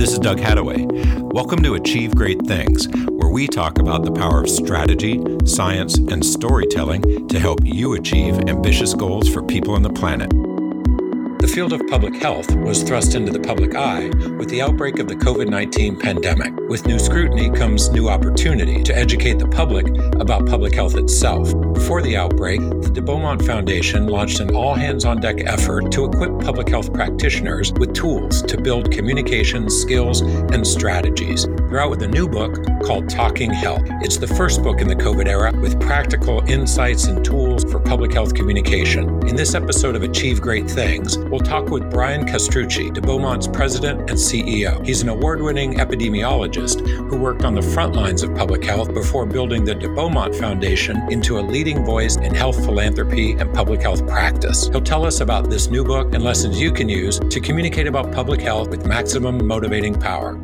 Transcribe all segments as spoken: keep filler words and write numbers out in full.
This is Doug Hathaway. Welcome to Achieve Great Things, where we talk about the power of strategy, science, and storytelling to help you achieve ambitious goals for people on the planet. The field of public health was thrust into the public eye with the outbreak of the covid nineteen pandemic. With new scrutiny comes new opportunity to educate the public about public health itself. Before the outbreak, the De Beaumont Foundation launched an all-hands-on-deck effort to equip public health practitioners with tools to build communication skills and strategies. They're out with a new book called Talking Health. It's the first book in the COVID era with practical insights and tools for public health communication. In this episode of Achieve Great Things, we'll talk with Brian Castrucci, De Beaumont's president and C E O. He's an award-winning epidemiologist who worked on the front lines of public health before building the De Beaumont Foundation into a leading voice in health philanthropy and public health practice. He'll tell us about this new book and lessons you can use to communicate about public health with maximum motivating power.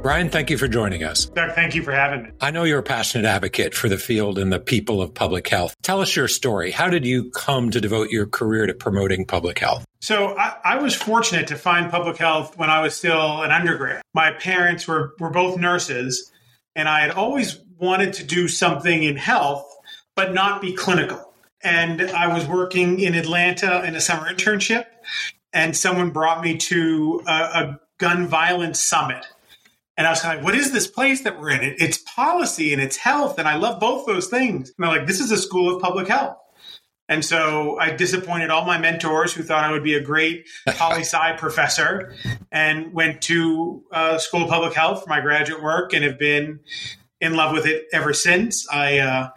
Brian, thank you for joining us. Doug, thank you for having me. I know you're a passionate advocate for the field and the people of public health. Tell us your story. How did you come to devote your career to promoting public health? So I, I was fortunate to find public health when I was still an undergrad. My parents were, were both nurses, and I had always wanted to do something in health but not be clinical. And I was working in Atlanta in a summer internship, and someone brought me to a, a gun violence summit. And I was kind of like, what is this place that we're in? It, it's policy and it's health, and I love both those things. And I'm like, this is a school of public health. And so I disappointed all my mentors who thought I would be a great poli-sci professor, and went to uh, School of Public Health for my graduate work and have been in love with it ever since. I... Uh,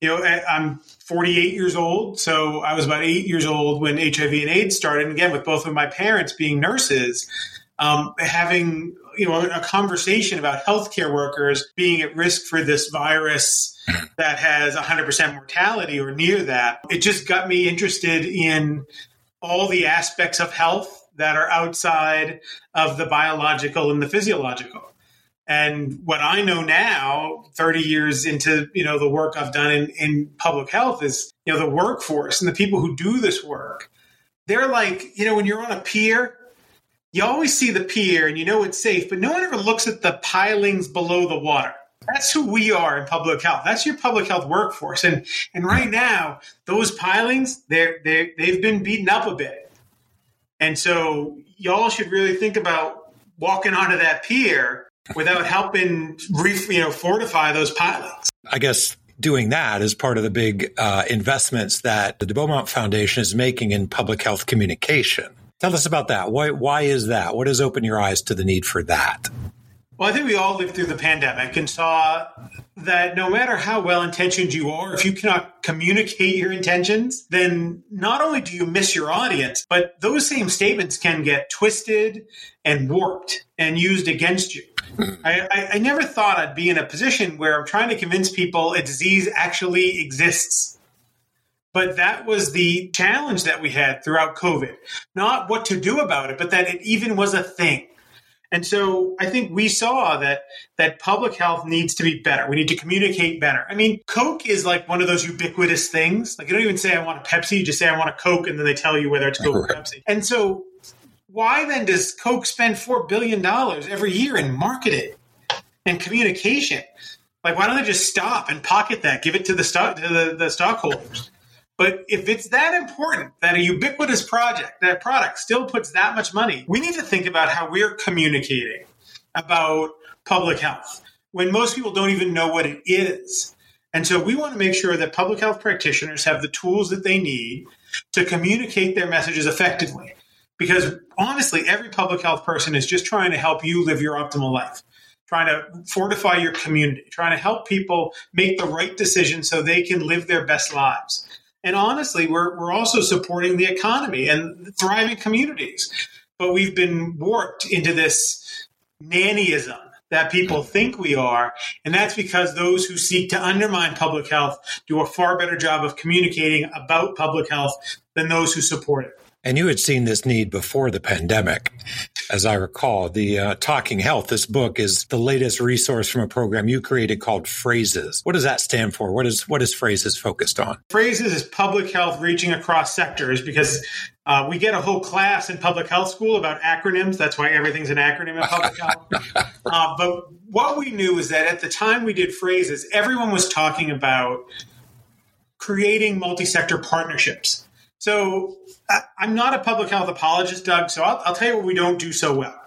You know, I'm forty-eight years old, so I was about eight years old when H I V and AIDS started. And again, with both of my parents being nurses, um, having, you know, a conversation about healthcare workers being at risk for this virus that has one hundred percent mortality or near that, it just got me interested in all the aspects of health that are outside of the biological and the physiological. And what I know now, thirty years into, you know, the work I've done in, in public health is, you know, the workforce and the people who do this work. They're like, you know, when you're on a pier, you always see the pier and you know it's safe, but no one ever looks at the pilings below the water. That's who we are in public health. That's your public health workforce. And and right now, those pilings, they're, they're, they've been beaten up a bit. And so y'all should really think about walking onto that pier without helping, you know, fortify those pilings. I guess doing that is part of the big uh, investments that the De Beaumont Foundation is making in public health communication. Tell us about that. Why, why is that? What has opened your eyes to the need for that? Well, I think we all lived through the pandemic and saw that no matter how well-intentioned you are, if you cannot communicate your intentions, then not only do you miss your audience, but those same statements can get twisted and warped and used against you. I, I, I never thought I'd be in a position where I'm trying to convince people a disease actually exists. But that was the challenge that we had throughout COVID. Not what to do about it, but that it even was a thing. And so I think we saw that that public health needs to be better. We need to communicate better. I mean, Coke is like one of those ubiquitous things. Like you don't even say, I want a Pepsi. You just say, I want a Coke. And then they tell you whether it's Coke or Pepsi. And so why then does Coke spend four billion dollars every year in marketing and communication? Like, why don't they just stop and pocket that, give it to the stock, to the, the stockholders? But if it's that important that a ubiquitous project, that product still puts that much money, we need to think about how we're communicating about public health when most people don't even know what it is. And so we want to make sure that public health practitioners have the tools that they need to communicate their messages effectively. Because honestly, every public health person is just trying to help you live your optimal life, trying to fortify your community, trying to help people make the right decisions so they can live their best lives. And honestly, we're we're also supporting the economy and thriving communities. But we've been warped into this nannyism that people think we are. And that's because those who seek to undermine public health do a far better job of communicating about public health than those who support it. And you had seen this need before the pandemic. as I recall. The uh, Talking Health, this book is the latest resource from a program you created called Phrases. What does that stand for? What is, what is Phrases focused on? Phrases is public health reaching across sectors, because uh, we get a whole class in public health school about acronyms. That's why everything's an acronym in public health. Uh, but what we knew is that at the time we did Phrases, everyone was talking about creating multi-sector partnerships. So I, I'm not a public health apologist, Doug, so I'll, I'll tell you what we don't do so well.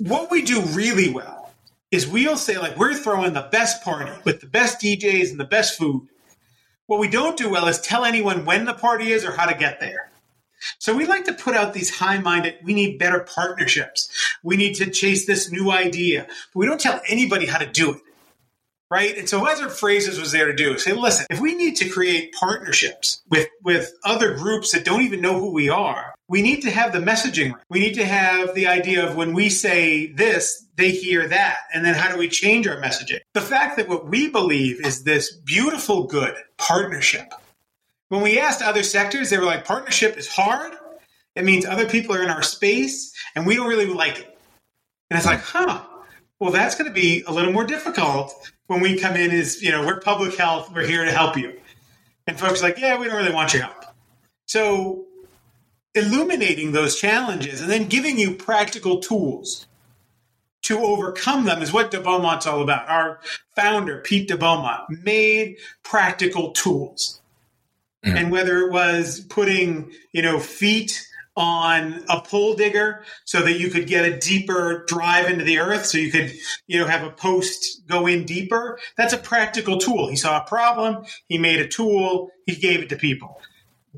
What we do really well is we'll say, like, we're throwing the best party with the best D Js and the best food. What we don't do well is tell anyone when the party is or how to get there. So we like to put out these high-minded, we need better partnerships. We need to chase this new idea. But we don't tell anybody how to do it. Right? And so that's what Phrases was there to do. Say, listen, if we need to create partnerships with, with other groups that don't even know who we are, we need to have the messaging right. We need to have the idea of when we say this, they hear that. And then how do we change our messaging? The fact that what we believe is this beautiful, good partnership. When we asked other sectors, they were like, partnership is hard. It means other people are in our space and we don't really like it. And it's like, huh, well, that's going to be a little more difficult when we come in as, you know, we're public health, we're here to help you. And folks are like, yeah, we don't really want your help. So illuminating those challenges and then giving you practical tools to overcome them is what De Beaumont's all about. Our founder, Pete De Beaumont, made practical tools. Mm-hmm. And whether it was putting, you know, feet on a pole digger so that you could get a deeper drive into the earth, so you could, you know, have a post go in deeper. That's a practical tool. He saw a problem, he made a tool, he gave it to people.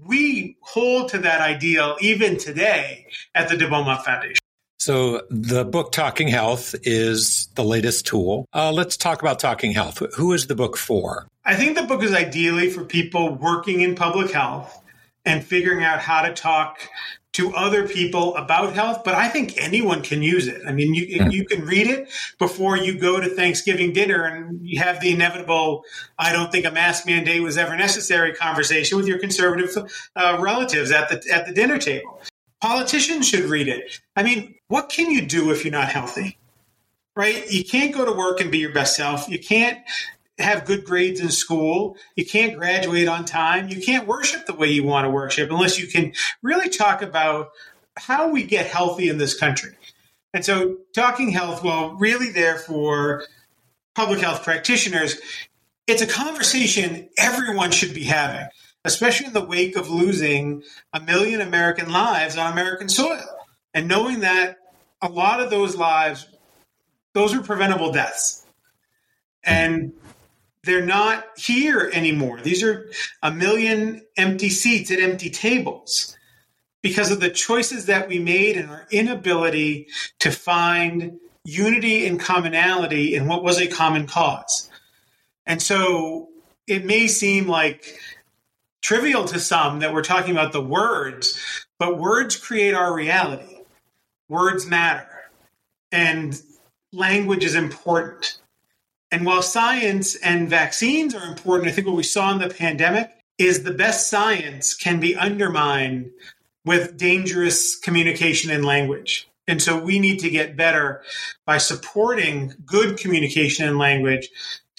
We hold to that ideal even today at the De Beaumont Foundation. So the book Talking Health is the latest tool. Uh, let's talk about Talking Health. Who is the book for? I think the book is ideally for people working in public health and figuring out how to talk to other people about health, but I think anyone can use it. I mean, you you can read it before you go to Thanksgiving dinner and you have the inevitable, I don't think a mask mandate was ever necessary conversation with your conservative uh, relatives at the at the dinner table. Politicians should read it. I mean, what can you do if you're not healthy, right? You can't go to work and be your best self. You can't have good grades in school. You can't graduate on time. You can't worship the way you want to worship unless you can really talk about how we get healthy in this country. And so Talking Health, well, really there for public health practitioners, it's a conversation everyone should be having, especially in the wake of losing a million American lives on American soil. And knowing that a lot of those lives, those are preventable deaths. And they're not here anymore. These are a million empty seats at empty tables because of the choices that we made and our inability to find unity and commonality in what was a common cause. And so it may seem like trivial to some that we're talking about the words, but words create our reality. Words matter. And language is important. And while science and vaccines are important, I think what we saw in the pandemic is the best science can be undermined with dangerous communication and language. And so we need to get better by supporting good communication and language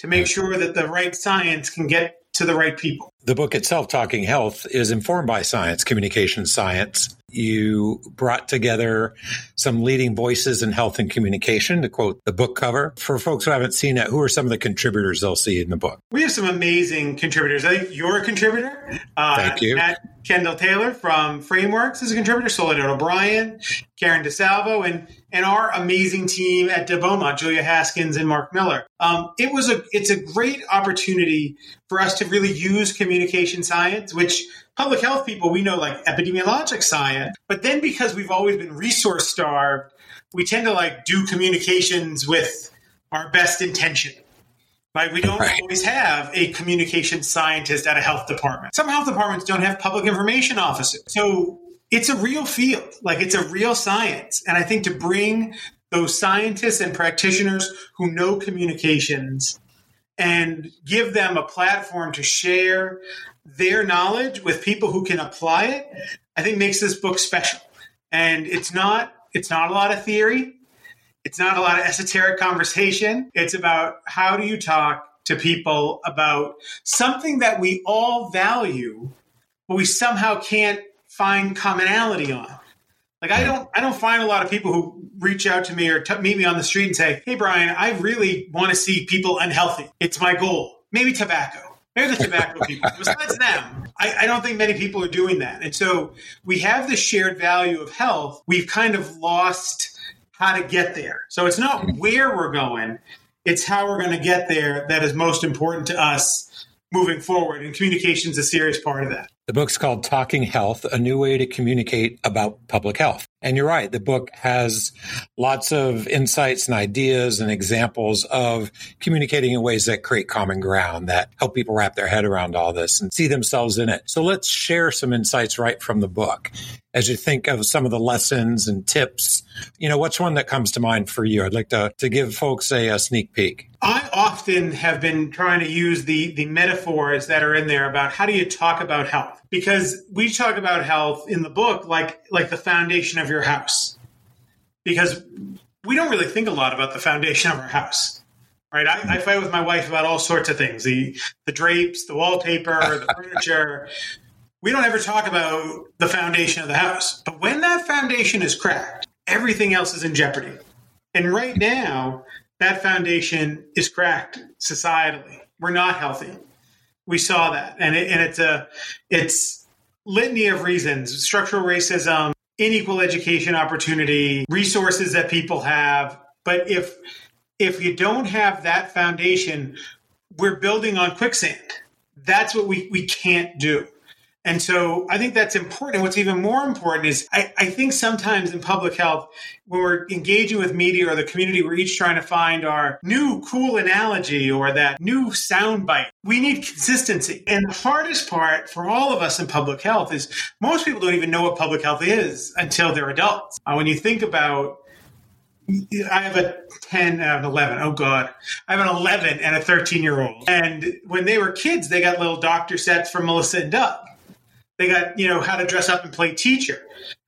to make sure that the right science can get to the right people. The book itself, Talking Health, is informed by science, communication science. You brought together some leading voices in health and communication, to quote the book cover. For folks who haven't seen it, who are some of the contributors they'll see in the book? We have some amazing contributors. I think you're a contributor. Uh, Thank you. Matt, Kendall Taylor from Frameworks is a contributor. Soledad O'Brien, Karen DeSalvo, and and our amazing team at De Beaumont, Julia Haskins and Mark Miller. Um, it was a it's a great opportunity for us to really use communication science, which public health people, we know, like epidemiologic science, but then because we've always been resource starved, we tend to like do communications with our best intention, right? We don't right. always have a communication scientist at a health department. Some health departments don't have public information officers. So it's a real field, like it's a real science. And I think to bring those scientists and practitioners who know communications and give them a platform to share their knowledge with people who can apply it, I think makes this book special. And it's not It's not a lot of theory. It's not a lot of esoteric conversation. It's about how do you talk to people about something that we all value, but we somehow can't find commonality on. Like I don't, I don't find a lot of people who reach out to me or t- meet me on the street and say, "Hey, Brian, I really want to see people unhealthy. It's my goal." Maybe tobacco. Maybe the tobacco people. Besides them, I, I don't think many people are doing that. And so we have this shared value of health. We've kind of lost how to get there. So it's not where we're going. It's how we're going to get there that is most important to us moving forward. And communication is a serious part of that. The book's called Talking Health, A New Way to Communicate About Public Health. And you're right, the book has lots of insights and ideas and examples of communicating in ways that create common ground, that help people wrap their head around all this and see themselves in it. So let's share some insights right from the book. As you think of some of the lessons and tips, you know, what's one that comes to mind for you? I'd like to, to give folks a, a sneak peek. I often have been trying to use the, the metaphors that are in there about how do you talk about health? Because we talk about health in the book like like the foundation of your house, because we don't really think a lot about the foundation of our house, right? I, I fight with my wife about all sorts of things, the, the drapes, the wallpaper, the furniture. We don't ever talk about the foundation of the house. But when that foundation is cracked, everything else is in jeopardy. And right now, that foundation is cracked societally. We're not healthy. We saw that, and, it, and it's a it's litany of reasons: structural racism, unequal education opportunity, resources that people have. But if if you don't have that foundation, we're building on quicksand. That's what we, we can't do. And so I think that's important. And what's even more important is I, I think sometimes in public health, when we're engaging with media or the community, we're each trying to find our new cool analogy or that new soundbite. We need consistency. And the hardest part for all of us in public health is most people don't even know what public health is until they're adults. Uh, when you think about, I have a ten, I have an eleven. Oh, God. I have an eleven and a thirteen-year-old. And when they were kids, they got little doctor sets from Melissa and Doug. They got, you know, how to dress up and play teacher,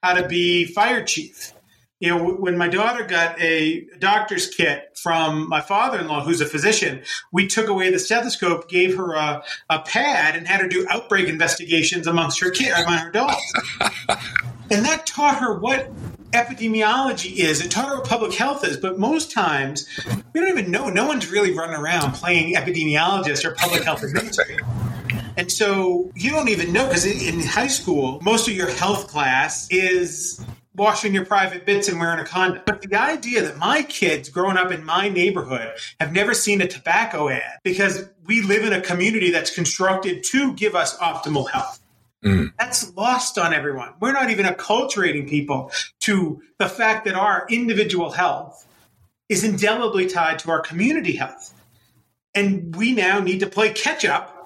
how to be fire chief. You know, when my daughter got a doctor's kit from my father-in-law, who's a physician, we took away the stethoscope, gave her a, a pad, and had her do outbreak investigations amongst her kids, among her dogs. And that taught her what epidemiology is. It taught her what public health is. But most times, we don't even know. No one's really running around playing epidemiologist or public health administrator. And so you don't even know, because in high school, most of your health class is washing your private bits and wearing a condom. But the idea that my kids growing up in my neighborhood have never seen a tobacco ad, because we live in a community that's constructed to give us optimal health. Mm. That's lost on everyone. We're not even acculturating people to the fact that our individual health is indelibly tied to our community health. And we now need to play catch up.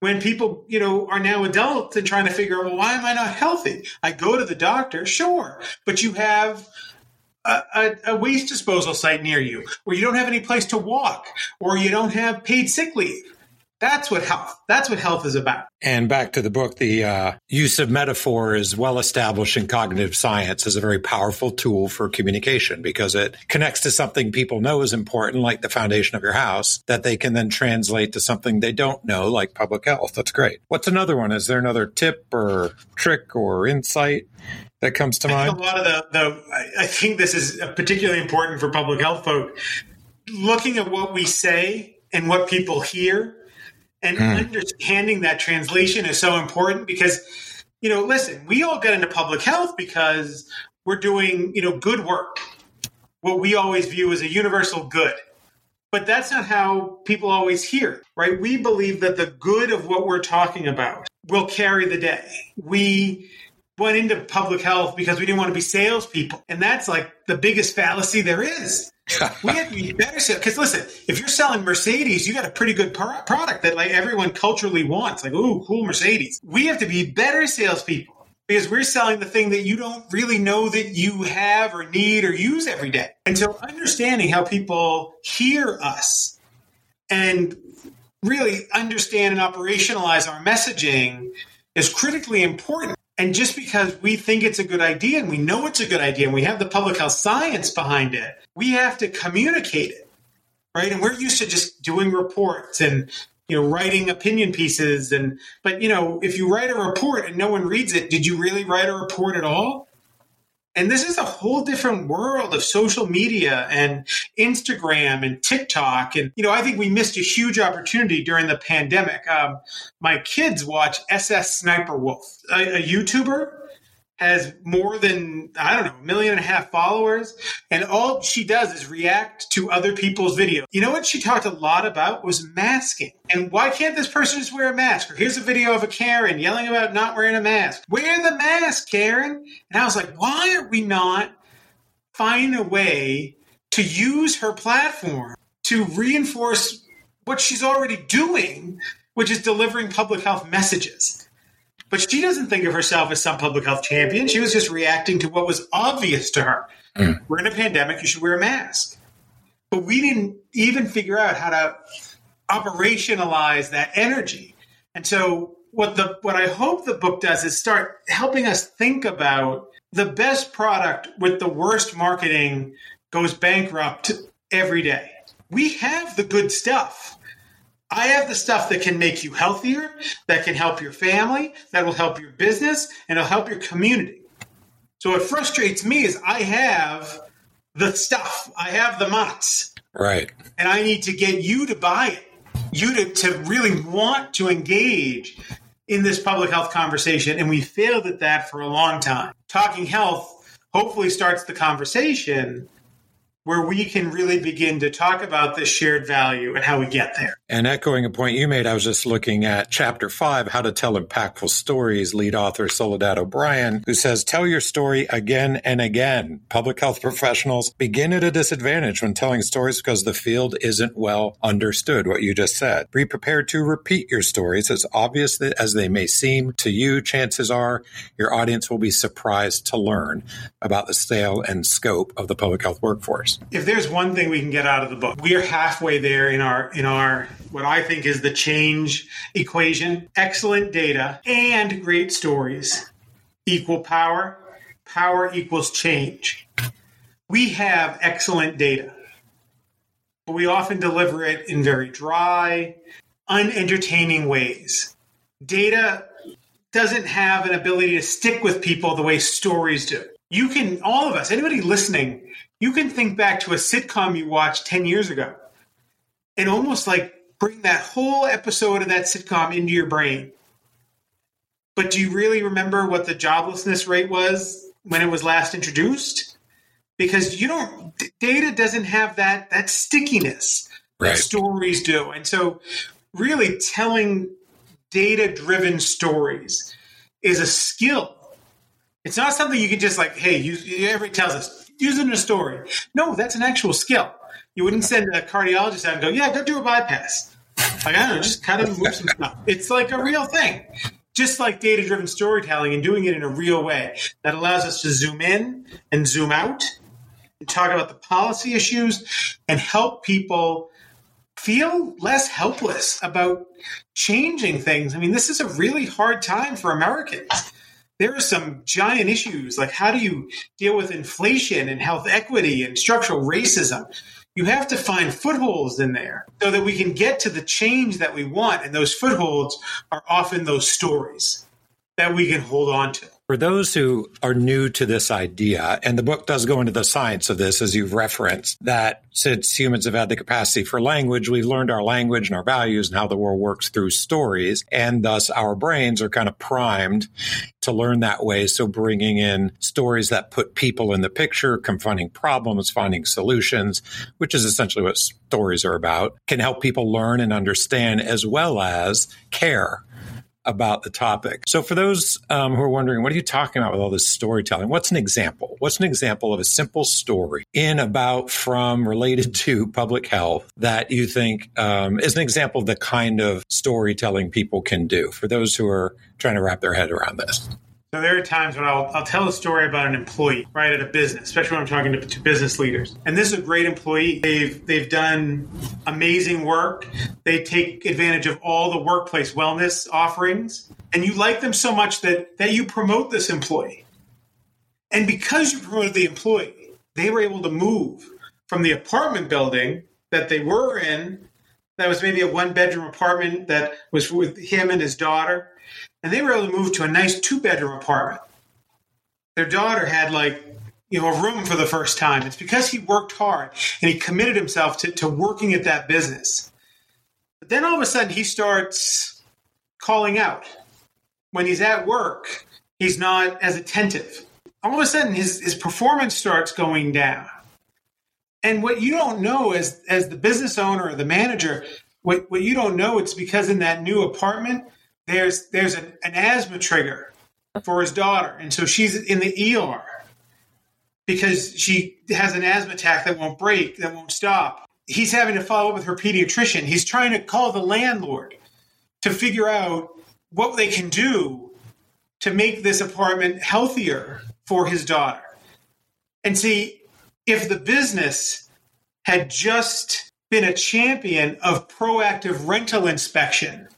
When people, you know, are now adults and trying to figure out, well, why am I not healthy? I go to the doctor, sure, but you have a, a, a waste disposal site near you, or you don't have any place to walk, or you don't have paid sick leave. That's what health, that's what health is about. And back to the book, the uh, use of metaphor is well established in cognitive science as a very powerful tool for communication, because it connects to something people know is important, like the foundation of your house, that they can then translate to something they don't know, like public health. That's great. What's another one? Is there another tip or trick or insight that comes to mind? I think a lot of the, the I think this is particularly important for public health folk. Looking at what we say and what people hear, and mm. understanding that translation is so important, because, you know, listen, we all got into public health because we're doing, you know, good work, what we always view as a universal good. But that's not how people always hear it, right? We believe that the good of what we're talking about will carry the day. We went into public health because we didn't want to be salespeople. And that's like the biggest fallacy there is. We have to be better sales. Because listen, if you're selling Mercedes, you got a pretty good pro- product that like everyone culturally wants. Like, ooh, cool Mercedes. We have to be better salespeople, because we're selling the thing that you don't really know that you have or need or use every day. And so understanding how people hear us and really understand and operationalize our messaging is critically important. And just because we think it's a good idea and we know it's a good idea and we have the public health science behind it, we have to communicate it, right? And we're used to just doing reports and, you know, writing opinion pieces. And but, you know, if you write a report and no one reads it, did you really write a report at all? And this is a whole different world of social media and Instagram and TikTok. And, you know, I think we missed a huge opportunity during the pandemic. Um, my kids watch S S Sniper Wolf. A, a YouTuber has more than, I don't know, a million and a half followers. And all she does is react to other people's videos. You know what she talked a lot about was masking. And why can't this person just wear a mask? Or here's a video of a Karen yelling about not wearing a mask. Wear the mask, Karen. And I was like, why are we not finding a way to use her platform to reinforce what she's already doing, which is delivering public health messages? But she doesn't think of herself as some public health champion. She was just reacting to what was obvious to her. Mm. We're in a pandemic. You should wear a mask. But we didn't even figure out how to operationalize that energy. And so what the what I hope the book does is start helping us think about the best product with the worst marketing goes bankrupt every day. We have the good stuff. I have the stuff that can make you healthier, that can help your family, that will help your business, and it'll help your community. So what frustrates me is I have the stuff. I have the motts. Right. And I need to get you to buy it, you to, to really want to engage in this public health conversation. And we failed at that for a long time. Talking Health hopefully starts the conversation where we can really begin to talk about this shared value and how we get there. And echoing a point you made, I was just looking at Chapter five, How to Tell Impactful Stories, lead author Soledad O'Brien, who says, tell your story again and again. Public health professionals begin at a disadvantage when telling stories because the field isn't well understood, what you just said. Be prepared to repeat your stories. As obvious as they may seem to you, chances are your audience will be surprised to learn about the scale and scope of the public health workforce. If there's one thing we can get out of the book, we are halfway there in our in our what I think is the change equation. Excellent data and great stories equal power. Power equals change. We have excellent data, but we often deliver it in very dry, unentertaining ways. Data doesn't have an ability to stick with people the way stories do. You can, all of us, anybody listening, you can think back to a sitcom you watched ten years ago and almost like bring that whole episode of that sitcom into your brain. But do you really remember what the joblessness rate was when it was last introduced? Because you don't, data doesn't have that, that stickiness right. that stories do. And so really telling data-driven stories is a skill. It's not something you can just like, hey, you, everybody tells us, use it in a story. No, that's an actual skill. You wouldn't send a cardiologist out and go, yeah, go do a bypass. Like, I don't know, just kind of move some stuff. It's like a real thing. Just like data-driven storytelling and doing it in a real way that allows us to zoom in and zoom out and talk about the policy issues and help people feel less helpless about changing things. I mean, this is a really hard time for Americans. There are some giant issues, like how do you deal with inflation and health equity and structural racism? You have to find footholds in there so that we can get to the change that we want. And those footholds are often those stories that we can hold on to. For those who are new to this idea, and the book does go into the science of this, as you've referenced, that since humans have had the capacity for language, we've learned our language and our values and how the world works through stories. And thus our brains are kind of primed to learn that way. So bringing in stories that put people in the picture, confronting problems, finding solutions, which is essentially what stories are about, can help people learn and understand as well as care about the topic. So for those um, who are wondering, what are you talking about with all this storytelling? What's an example? What's an example of a simple story in, about, from, related to public health that you think um, is an example of the kind of storytelling people can do for those who are trying to wrap their head around this? So there are times when I'll, I'll tell a story about an employee, right, at a business, especially when I'm talking to, to business leaders. And this is a great employee. They've they've done amazing work. They take advantage of all the workplace wellness offerings. And you like them so much that, that you promote this employee. And because you promoted the employee, they were able to move from the apartment building that they were in, that was maybe a one-bedroom apartment that was with him and his daughter. And they were able to move to a nice two-bedroom apartment. Their daughter had, like, you know, a room for the first time. It's because he worked hard and he committed himself to, to working at that business. But then all of a sudden he starts calling out. When he's at work, he's not as attentive. All of a sudden his, his performance starts going down. And what you don't know as, as the business owner or the manager, what, what you don't know, it's because in that new apartment – There's there's an, an asthma trigger for his daughter. And so she's in the E R because she has an asthma attack that won't break, that won't stop. He's having to follow up with her pediatrician. He's trying to call the landlord to figure out what they can do to make this apartment healthier for his daughter. And see, if the business had just been a champion of proactive rental inspection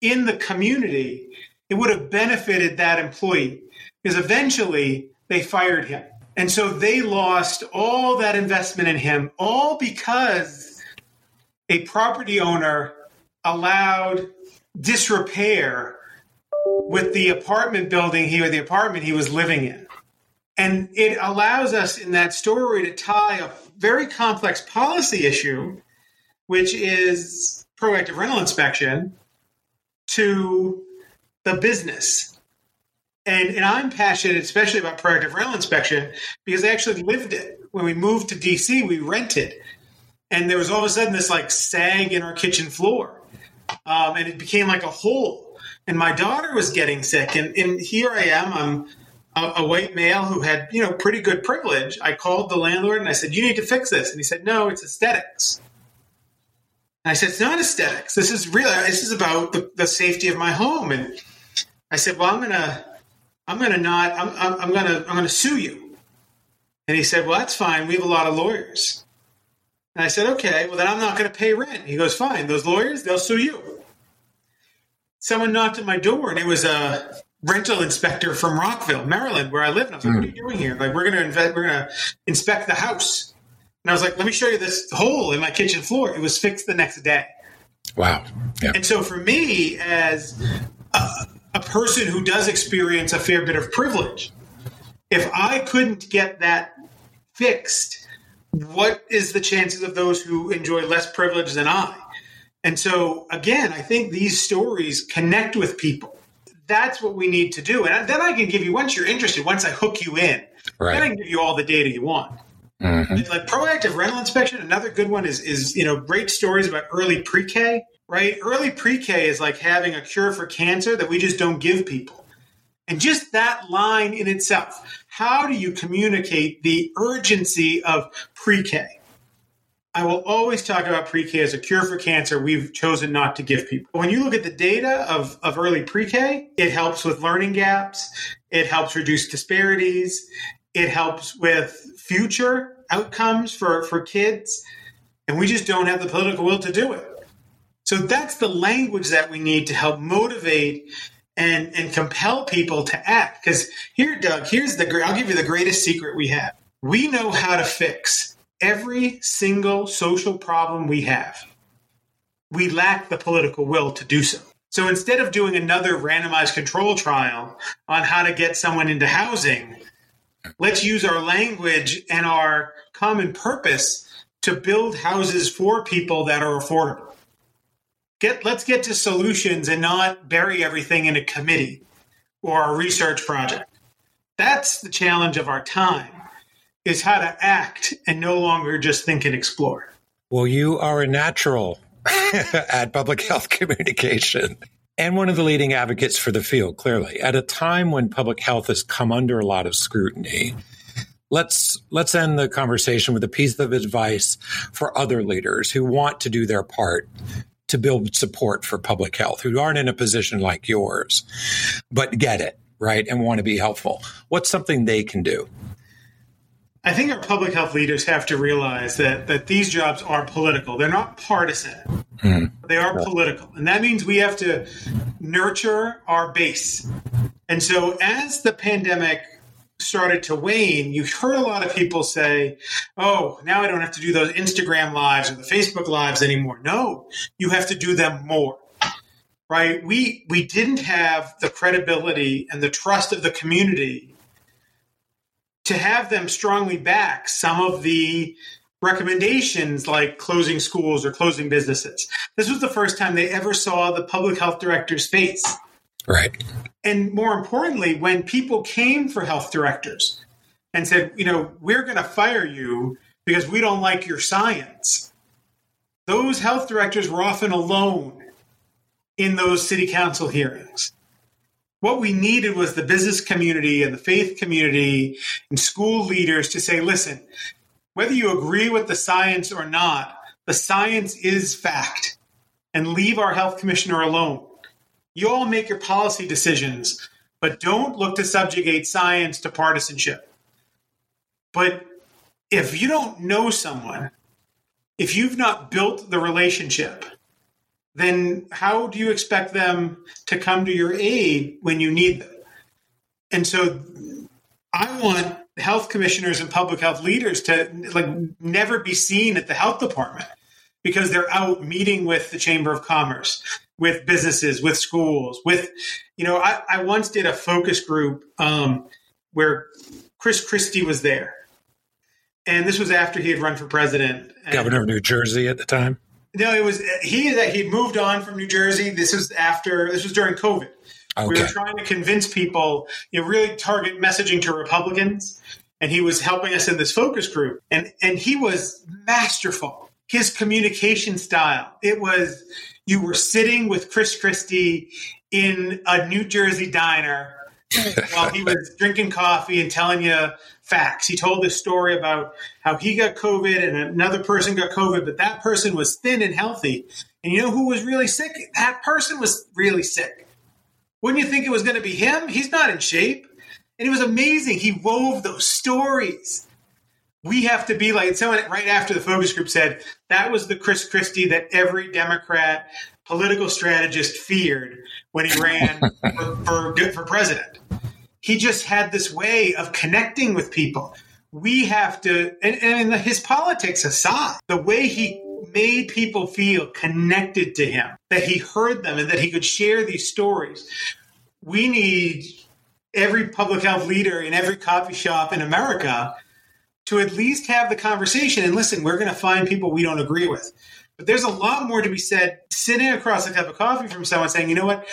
in the community, it would have benefited that employee because eventually they fired him. And so they lost all that investment in him, all because a property owner allowed disrepair with the apartment building he or the apartment he was living in. And it allows us in that story to tie a very complex policy issue, which is proactive rental inspection, to the business. And, and I'm passionate, especially about proactive rental inspection, because I actually lived it. When we moved to D C, we rented. And there was all of a sudden this like sag in our kitchen floor. Um, and it became like a hole. And my daughter was getting sick. And, and here I am, I'm a, a white male who had, you know, pretty good privilege. I called the landlord and I said, "You need to fix this." And he said, "No, it's aesthetics." And I said, "It's not aesthetics. This is real. This is about the, the safety of my home." And I said, "Well, I'm gonna, I'm gonna not, I'm, I'm, I'm gonna, I'm gonna sue you." And he said, "Well, that's fine. We have a lot of lawyers." And I said, "Okay. Well, then I'm not gonna pay rent." He goes, "Fine. Those lawyers, they'll sue you." Someone knocked at my door, and it was a rental inspector from Rockville, Maryland, where I live. And I was like, "What are you doing here?" Like, we're gonna invest, we're gonna inspect the house. And I was like, "Let me show you this hole in my kitchen floor." It was fixed the next day. Wow. Yep. And so for me, as a, a person who does experience a fair bit of privilege, if I couldn't get that fixed, what is the chances of those who enjoy less privilege than I? And so, again, I think these stories connect with people. That's what we need to do. And then I can give you, once you're interested, once I hook you in, right, then I can give you all the data you want. Mm-hmm. Like proactive rental inspection, another good one is, is, you know, great stories about early pre-K, right? Early pre-K is like having a cure for cancer that we just don't give people. And just that line in itself, how do you communicate the urgency of pre-K? I will always talk about pre-K as a cure for cancer we've chosen not to give people. When you look at the data of, of early pre-K, it helps with learning gaps. It helps reduce disparities. It helps with future outcomes for, for kids, and we just don't have the political will to do it. So that's the language that we need to help motivate and, and compel people to act. Because here, Doug, here's the I'll give you the greatest secret we have. We know how to fix every single social problem we have. We lack the political will to do so. So instead of doing another randomized control trial on how to get someone into housing, let's use our language and our common purpose to build houses for people that are affordable. Get, let's get to solutions and not bury everything in a committee or a research project. That's the challenge of our time, is how to act and no longer just think and explore. Well, you are a natural at public health communication. And one of the leading advocates for the field, clearly. At a time when public health has come under a lot of scrutiny, let's let's end the conversation with a piece of advice for other leaders who want to do their part to build support for public health, who aren't in a position like yours, but get it. right, and want to be helpful? What's something they can do? I think our public health leaders have to realize that that these jobs are political. They're not partisan. Mm-hmm. They are political. And that means we have to nurture our base. And so as the pandemic started to wane, you heard a lot of people say, oh, now I don't have to do those Instagram lives or the Facebook lives anymore. No, you have to do them more. Right? We we didn't have the credibility and the trust of the community to have them strongly back some of the recommendations like closing schools or closing businesses. This was the first time they ever saw the public health director's face. Right. And more importantly, when people came for health directors and said, you know, we're going to fire you because we don't like your science, those health directors were often alone in those city council hearings. What we needed was the business community and the faith community and school leaders to say, listen, whether you agree with the science or not, the science is fact, and leave our health commissioner alone. You all make your policy decisions, but don't look to subjugate science to partisanship. But if you don't know someone, if you've not built the relationship, then how do you expect them to come to your aid when you need them? And so I want health commissioners and public health leaders to like never be seen at the health department because they're out meeting with the Chamber of Commerce, with businesses, with schools, with, you know, I, I once did a focus group um, where Chris Christie was there. And this was after he had run for president. Governor of New Jersey at the time. No, it was he that he'd moved on from New Jersey. This was after this was during COVID. Okay. We were trying to convince people, you know, really target messaging to Republicans. And he was helping us in this focus group. And and he was masterful. His communication style. It was you were sitting with Chris Christie in a New Jersey diner while he was drinking coffee and telling you facts. He told this story about how he got COVID and another person got COVID, but that person was thin and healthy. And you know who was really sick? That person was really sick. Wouldn't you think it was going to be him? He's not in shape. And it was amazing. He wove those stories. We have to be like, someone right after the focus group said, that was the Chris Christie that every Democrat political strategist feared when he ran for, for, for president. He just had this way of connecting with people. We have to, and, and his politics aside, the way he made people feel connected to him, that he heard them and that he could share these stories. We need every public health leader in every coffee shop in America to at least have the conversation. And listen, we're going to find people we don't agree with. But there's a lot more to be said sitting across a cup of coffee from someone saying, you know what?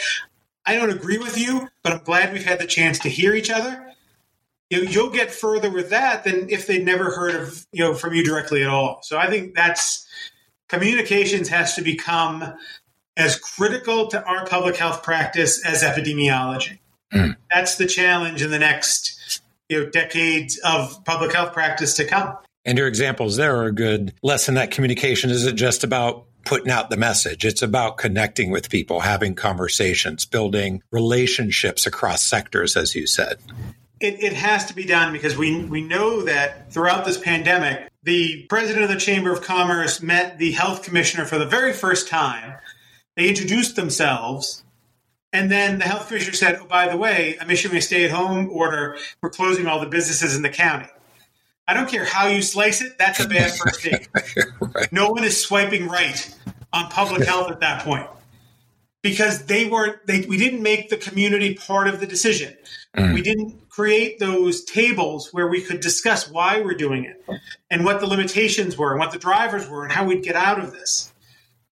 I don't agree with you, but I'm glad we've had the chance to hear each other. You'll get further with that than if they'd never heard of, you know, from you directly at all. So I think that's communications has to become as critical to our public health practice as epidemiology. Mm. That's the challenge in the next, you know, decades of public health practice to come. And your examples there are a good lesson that communication isn't just about putting out the message. It's about connecting with people, having conversations, building relationships across sectors, as you said. It, it has to be done because we, we know that throughout this pandemic, the president of the Chamber of Commerce met the health commissioner for the very first time. They introduced themselves. And then the health commissioner said, oh, by the way, I'm issuing a stay-at-home order. We're closing all the businesses in the county. I don't care how you slice it. That's a bad first date. Right. No one is swiping right on public health at that point because they weren't. They, we didn't make the community part of the decision. Mm. We didn't create those tables where we could discuss why we're doing it and what the limitations were and what the drivers were and how we'd get out of this.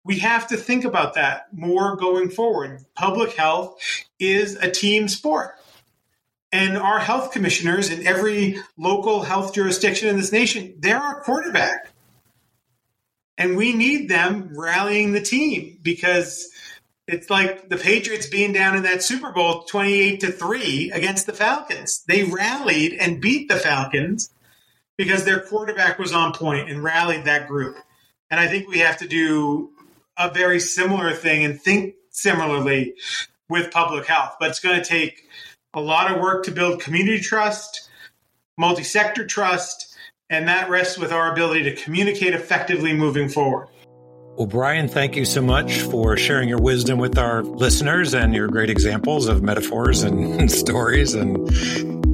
We have to think about that more going forward. Public health is a team sport. And our health commissioners in every local health jurisdiction in this nation, they're our quarterback. And we need them rallying the team because it's like the Patriots being down in that Super Bowl twenty-eight to three against the Falcons. They rallied and beat the Falcons because their quarterback was on point and rallied that group. And I think we have to do a very similar thing and think similarly with public health. But it's going to take a lot of work to build community trust, multi-sector trust, and that rests with our ability to communicate effectively moving forward. Well, Brian, thank you so much for sharing your wisdom with our listeners and your great examples of metaphors and stories and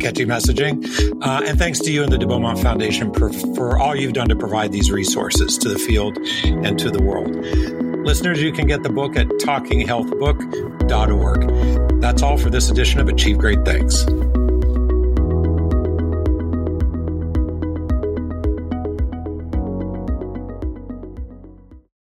catchy messaging. Uh, and thanks to you and the De Beaumont Foundation for, for all you've done to provide these resources to the field and to the world. Listeners, you can get the book at talking health book dot org. That's all for this edition of Achieve Great Things.